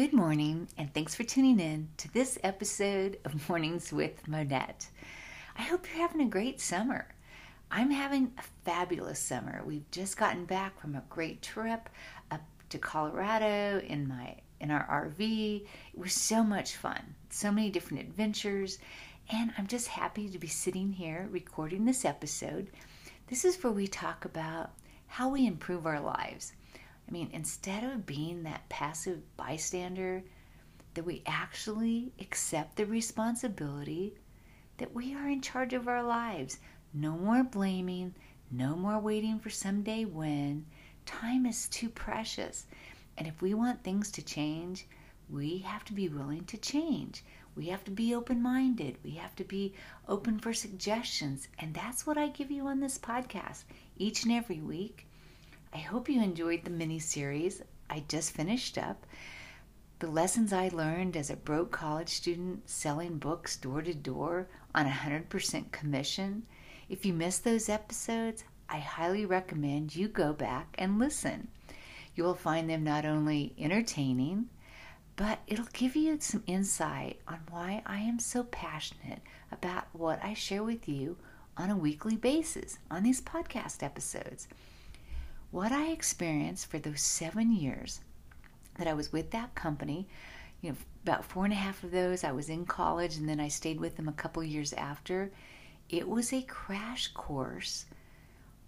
Good morning, and thanks for tuning in to this episode of Mornings with Monette. I hope you're having a great summer. I'm having a fabulous summer. We've just gotten back from a great trip up to Colorado in our RV. It was so much fun, so many different adventures, and I'm just happy to be sitting here recording this episode. This is where we talk about how we improve our lives. I mean, instead of being that passive bystander, that we actually accept the responsibility that we are in charge of our lives. No more blaming, no more waiting for someday when. Time is too precious. And if we want things to change, we have to be willing to change. We have to be open-minded. We have to be open for suggestions. And that's what I give you on this podcast each and every week. I hope you enjoyed the mini-series I just finished up. The lessons I learned as a broke college student selling books door-to-door on 100% commission. If you missed those episodes, I highly recommend you go back and listen. You will find them not only entertaining, but it'll give you some insight on why I am so passionate about what I share with you on a weekly basis on these podcast episodes. What I experienced for those 7 years that I was with that company, about 4.5 of those I was in college, and then I stayed with them a couple years after. It was a crash course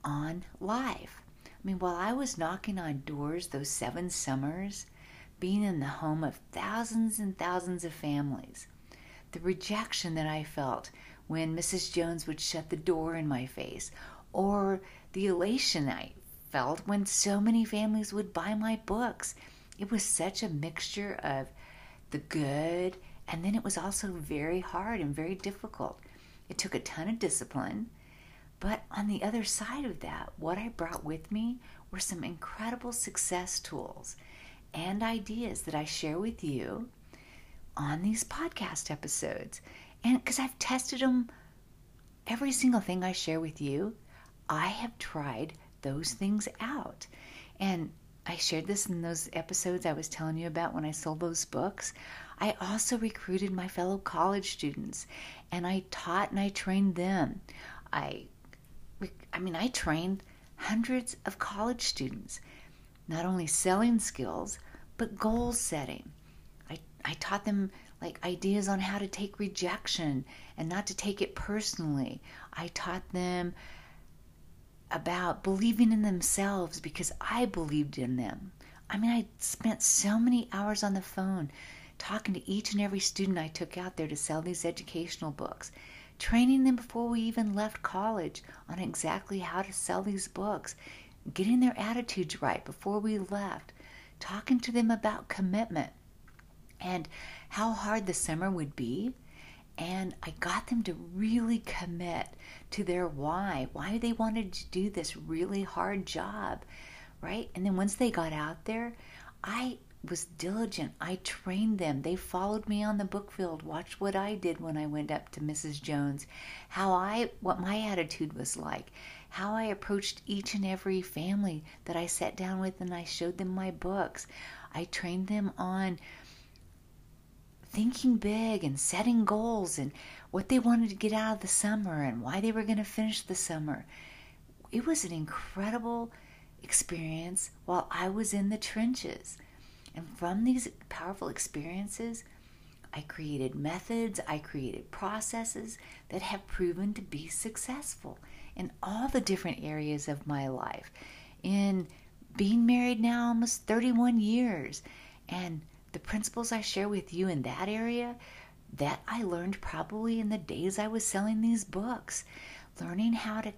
on life. I mean, while I was knocking on doors those 7 summers, being in the home of thousands and thousands of families, the rejection that I felt when Mrs. Jones would shut the door in my face, or the elation I felt when so many families would buy my books. It was such a mixture of the good, and then it was also very hard and very difficult. It took a ton of discipline, but on the other side of that, what I brought with me were some incredible success tools and ideas that I share with you on these podcast episodes. And because I've tested them, every single thing I share with you, I have tried those things out. And I shared this in those episodes I was telling you about when I sold those books. I also recruited my fellow college students, and I taught and I trained them. I trained hundreds of college students, not only selling skills, but goal setting. I taught them like ideas on how to take rejection and not to take it personally. I taught them about believing in themselves because I believed in them. I mean, I spent so many hours on the phone talking to each and every student I took out there to sell these educational books, training them before we even left college on exactly how to sell these books, getting their attitudes right before we left, talking to them about commitment and how hard the summer would be. And I got them to really commit to their why they wanted to do this really hard job, right? And then once they got out there, I was diligent. I trained them. They followed me on the book field, watched what I did when I went up to Mrs. Jones, what my attitude was like, how I approached each and every family that I sat down with, and I showed them my books. I trained them on thinking big and setting goals and what they wanted to get out of the summer and why they were going to finish the summer. It was an incredible experience while I was in the trenches. And from these powerful experiences, I created methods, I created processes that have proven to be successful in all the different areas of my life. In being married now almost 31 years, and the principles I share with you in that area that I learned probably in the days I was selling these books, learning how to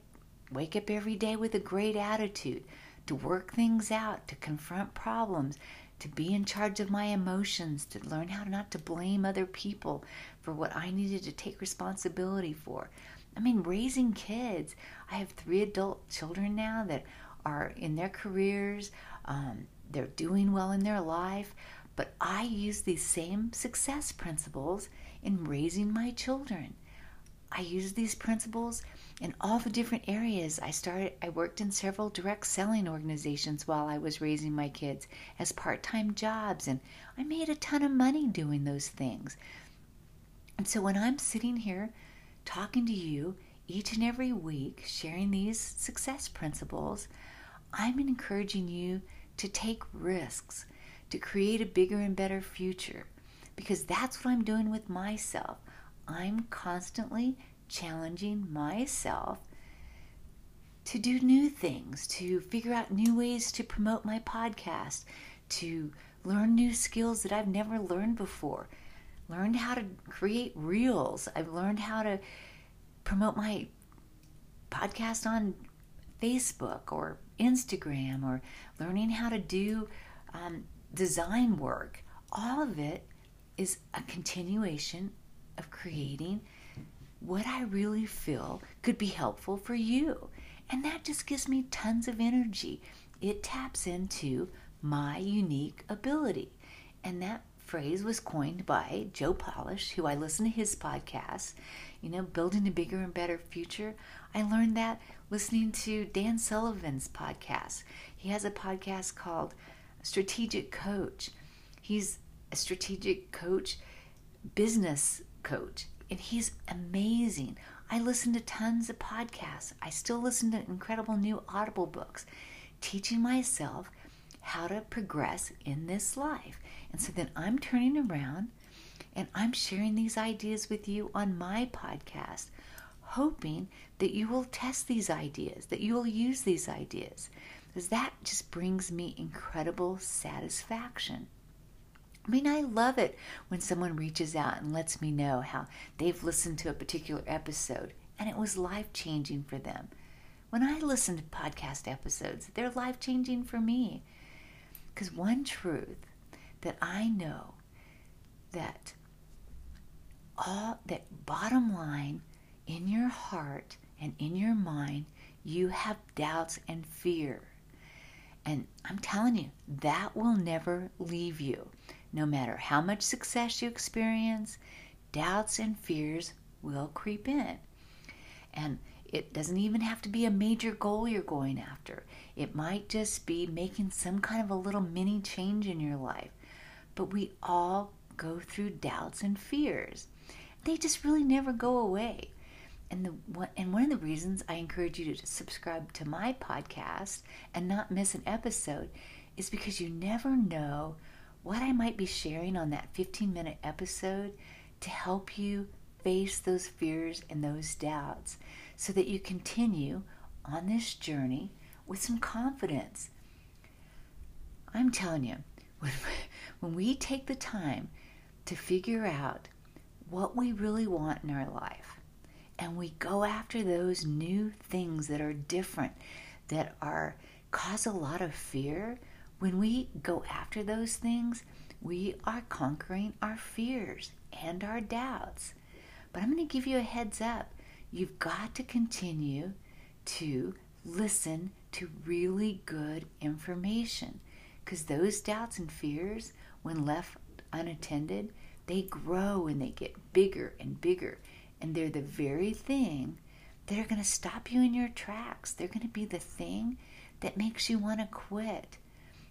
wake up every day with a great attitude, to work things out, to confront problems, to be in charge of my emotions, to learn how not to blame other people for what I needed to take responsibility for. I mean, raising kids. I have 3 adult children now that are in their careers. They're doing well in their life. But I use these same success principles in raising my children. I used these principles in all the different areas. I worked in several direct selling organizations while I was raising my kids as part-time jobs, and I made a ton of money doing those things. And so when I'm sitting here talking to you each and every week, sharing these success principles, I'm encouraging you to take risks, to create a bigger and better future, because that's what I'm doing with myself. I'm constantly challenging myself to do new things, to figure out new ways to promote my podcast, to learn new skills that I've never learned before. Learned how to create reels. I've learned how to promote my podcast on Facebook or Instagram, or learning how to do design work. All of it is a continuation of creating what I really feel could be helpful for you. And that just gives me tons of energy. It taps into my unique ability. And that phrase was coined by Joe Polish, who I listen to his podcast, Building a Bigger and Better Future. I learned that listening to Dan Sullivan's podcast. He has a podcast called Strategic Coach. He's a strategic coach, business coach, and he's amazing. I listen to tons of podcasts. I still listen to incredible new Audible books, teaching myself how to progress in this life. And so then I'm turning around and I'm sharing these ideas with you on my podcast, hoping that you will test these ideas, that you will use these ideas, because that just brings me incredible satisfaction. I mean, I love it when someone reaches out and lets me know how they've listened to a particular episode and it was life-changing for them. When I listen to podcast episodes, they're life-changing for me. Because one truth that I know, that bottom line, in your heart and in your mind, you have doubts and fear. And I'm telling you, that will never leave you. No matter how much success you experience, doubts and fears will creep in. And it doesn't even have to be a major goal you're going after. It might just be making some kind of a little mini change in your life. But we all go through doubts and fears. They just really never go away. And one of the reasons I encourage you to subscribe to my podcast and not miss an episode is because you never know what I might be sharing on that 15-minute episode to help you face those fears and those doubts so that you continue on this journey with some confidence. I'm telling you, when we take the time to figure out what we really want in our life, and we go after those new things that are different, that are cause a lot of fear, when we go after those things, we are conquering our fears and our doubts. But I'm going to give you a heads up. You've got to continue to listen to really good information, because those doubts and fears, when left unattended, they grow and they get bigger and bigger. And they're the very thing that are going to stop you in your tracks. They're going to be the thing that makes you want to quit.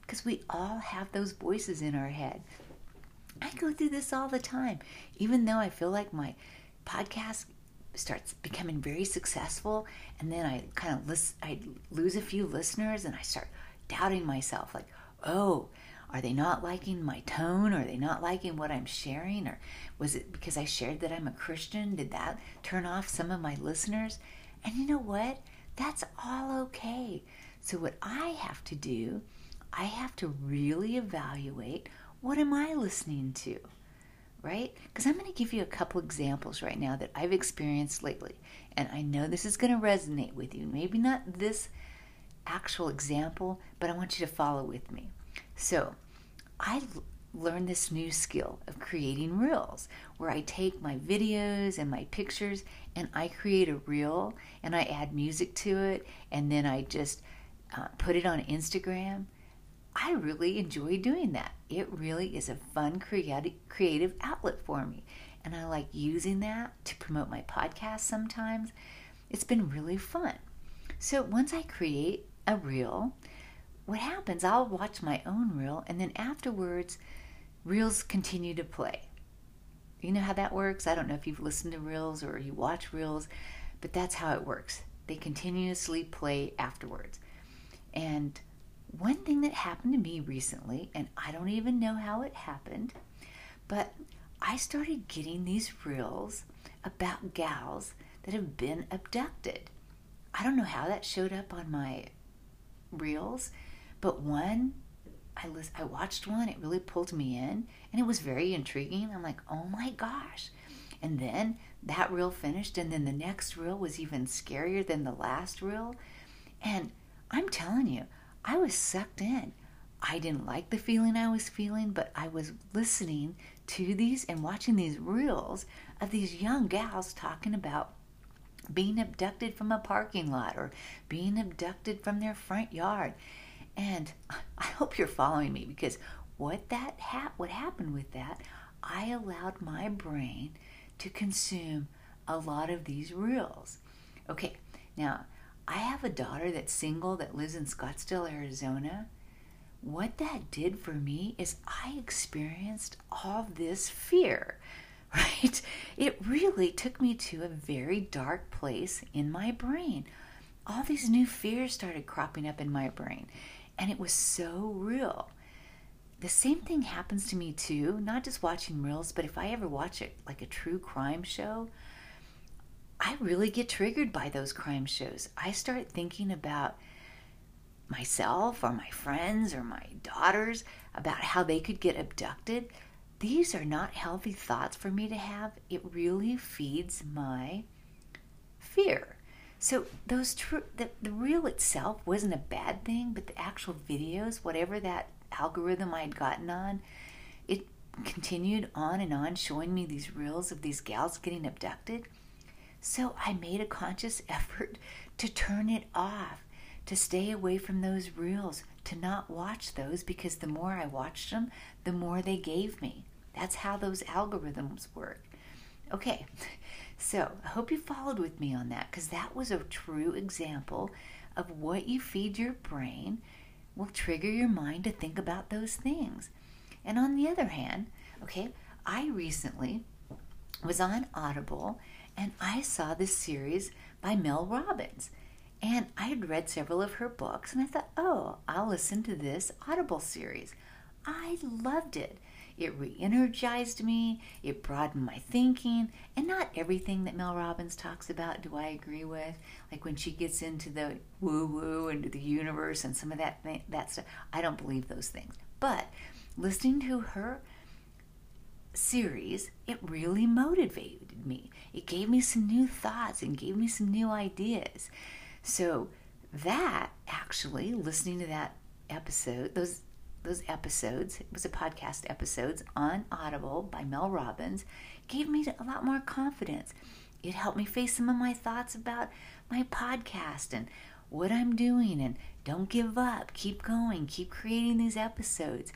Because we all have those voices in our head. I go through this all the time. Even though I feel like my podcast starts becoming very successful, and then I kind of lose a few listeners, and I start doubting myself. Like, oh, are they not liking my tone? Are they not liking what I'm sharing? Or was it because I shared that I'm a Christian? Did that turn off some of my listeners? And you know what? That's all okay. So what I have to do, I have to really evaluate, what am I listening to, right? Because I'm going to give you a couple examples right now that I've experienced lately. And I know this is going to resonate with you. Maybe not this actual example, but I want you to follow with me. So I learned this new skill of creating reels, where I take my videos and my pictures and I create a reel and I add music to it, and then I just put it on Instagram. I really enjoy doing that. It really is a fun creative outlet for me. and I like using that to promote my podcast sometimes. It's been really fun. So once I create a reel, what happens, I'll watch my own reel, and then afterwards, reels continue to play. You know how that works? I don't know if you've listened to reels or you watch reels, but that's how it works. They continuously play afterwards. And one thing that happened to me recently, and I don't even know how it happened, but I started getting these reels about gals that have been abducted. I don't know how that showed up on my reels, but one, I watched one, it really pulled me in, and it was very intriguing. I'm like, oh my gosh. And then that reel finished, and then the next reel was even scarier than the last reel. And I'm telling you, I was sucked in. I didn't like the feeling I was feeling, but I was listening to these and watching these reels of these young gals talking about being abducted from a parking lot or being abducted from their front yard. And I hope you're following me, because what happened with that, I allowed my brain to consume a lot of these reels. Okay, now I have a daughter that's single that lives in Scottsdale, Arizona. What that did for me is I experienced all this fear, right? It really took me to a very dark place in my brain. All these new fears started cropping up in my brain, and it was so real. The same thing happens to me too, not just watching reels, but if I ever watch it like a true crime show, I really get triggered by those crime shows. I start thinking about myself or my friends or my daughters, about how they could get abducted. These are not healthy thoughts for me to have. It really feeds my fear. So the reel itself wasn't a bad thing, but the actual videos, whatever that algorithm I'd gotten on, it continued on and on showing me these reels of these gals getting abducted. So I made a conscious effort to turn it off, to stay away from those reels, to not watch those, because the more I watched them, the more they gave me. That's how those algorithms work. Okay, so I hope you followed with me on that, because that was a true example of what you feed your brain will trigger your mind to think about those things. And on the other hand, okay, I recently was on Audible, and I saw this series by Mel Robbins. And I had read several of her books, and I thought, oh, I'll listen to this Audible series. I loved it. It re-energized me. It broadened my thinking. And not everything that Mel Robbins talks about do I agree with. Like when she gets into the woo-woo and the universe and some of that stuff, I don't believe those things. But listening to her series, it really motivated me. It gave me some new thoughts and gave me some new ideas. So that actually, listening to that episode, those episodes, it was a podcast episodes on Audible by Mel Robbins, gave me a lot more confidence. It helped me face some of my thoughts about my podcast and what I'm doing, and don't give up, keep going, keep creating these episodes.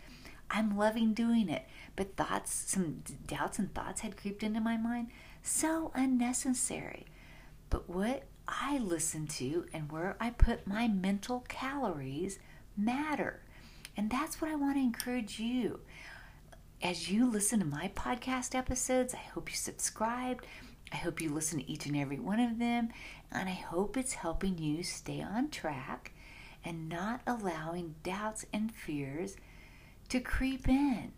I'm loving doing it, but some doubts and thoughts had creeped into my mind. So unnecessary. But what I listen to and where I put my mental calories matter. And that's what I want to encourage you. As you listen to my podcast episodes, I hope you subscribed. I hope you listen to each and every one of them. And I hope it's helping you stay on track and not allowing doubts and fears to creep in,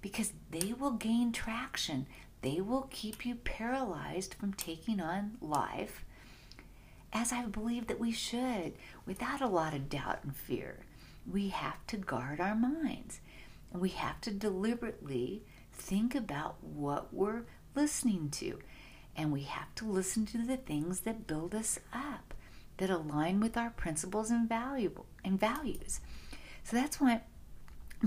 because they will gain traction. They will keep you paralyzed from taking on life as I believe that we should, without a lot of doubt and fear. We have to guard our minds, and we have to deliberately think about what we're listening to, and we have to listen to the things that build us up, that align with our principles and values. So that's why,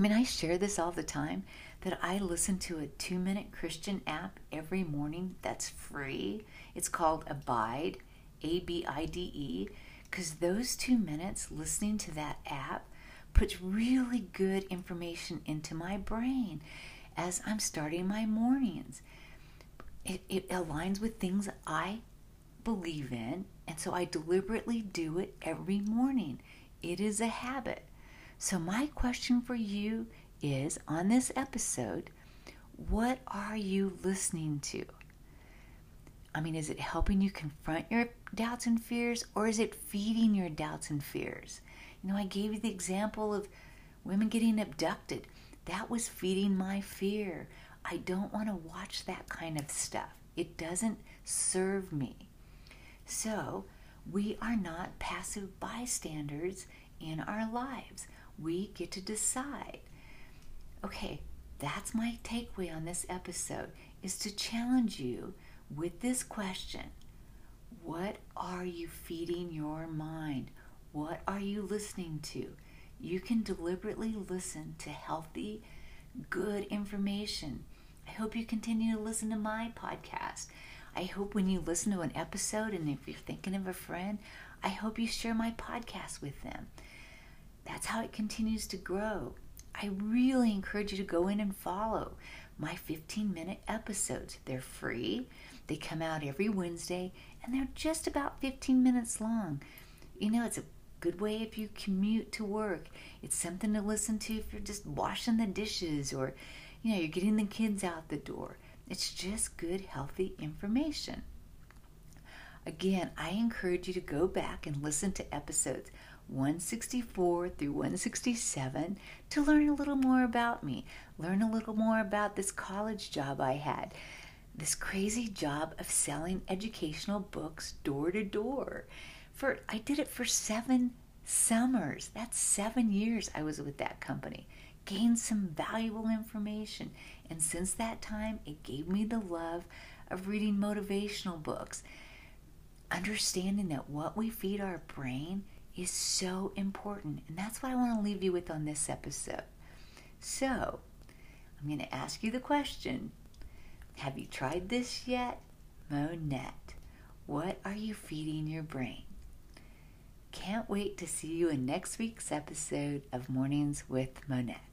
I share this all the time, that I listen to a 2-minute Christian app every morning that's free. It's called Abide, ABIDE, because those 2 minutes listening to that app puts really good information into my brain as I'm starting my mornings. it aligns with things I believe in, and so I deliberately do it every morning. It is a habit. So my question for you is, on this episode, what are you listening to? I mean, is it helping you confront your doubts and fears, or is it feeding your doubts and fears? You know, I gave you the example of women getting abducted. That was feeding my fear. I don't want to watch that kind of stuff. It doesn't serve me. So we are not passive bystanders in our lives. We get to decide. Okay, that's my takeaway on this episode, is to challenge you with this question. What are you feeding your mind? What are you listening to? You can deliberately listen to healthy, good information. I hope you continue to listen to my podcast. I hope when you listen to an episode, and if you're thinking of a friend, I hope you share my podcast with them. That's how it continues to grow. I really encourage you to go in and follow my 15-minute episodes. They're free. They come out every Wednesday, and they're just about 15 minutes long. You know, it's a good way if you commute to work. It's something to listen to if you're just washing the dishes, or, you know, you're getting the kids out the door. It's just good, healthy information. Again, I encourage you to go back and listen to episodes 164 through 167 to learn a little more about me, learn a little more about this college job I had, this crazy job of selling educational books door to door. I did it for 7 summers. That's 7 years I was with that company. Gained some valuable information, and since that time it gave me the love of reading motivational books. Understanding that what we feed our brain is so important, and that's what I want to leave you with on this episode. So I'm going to ask you the question, have you tried this yet? Monette, what are you feeding your brain? Can't wait to see you in next week's episode of Mornings with Monette.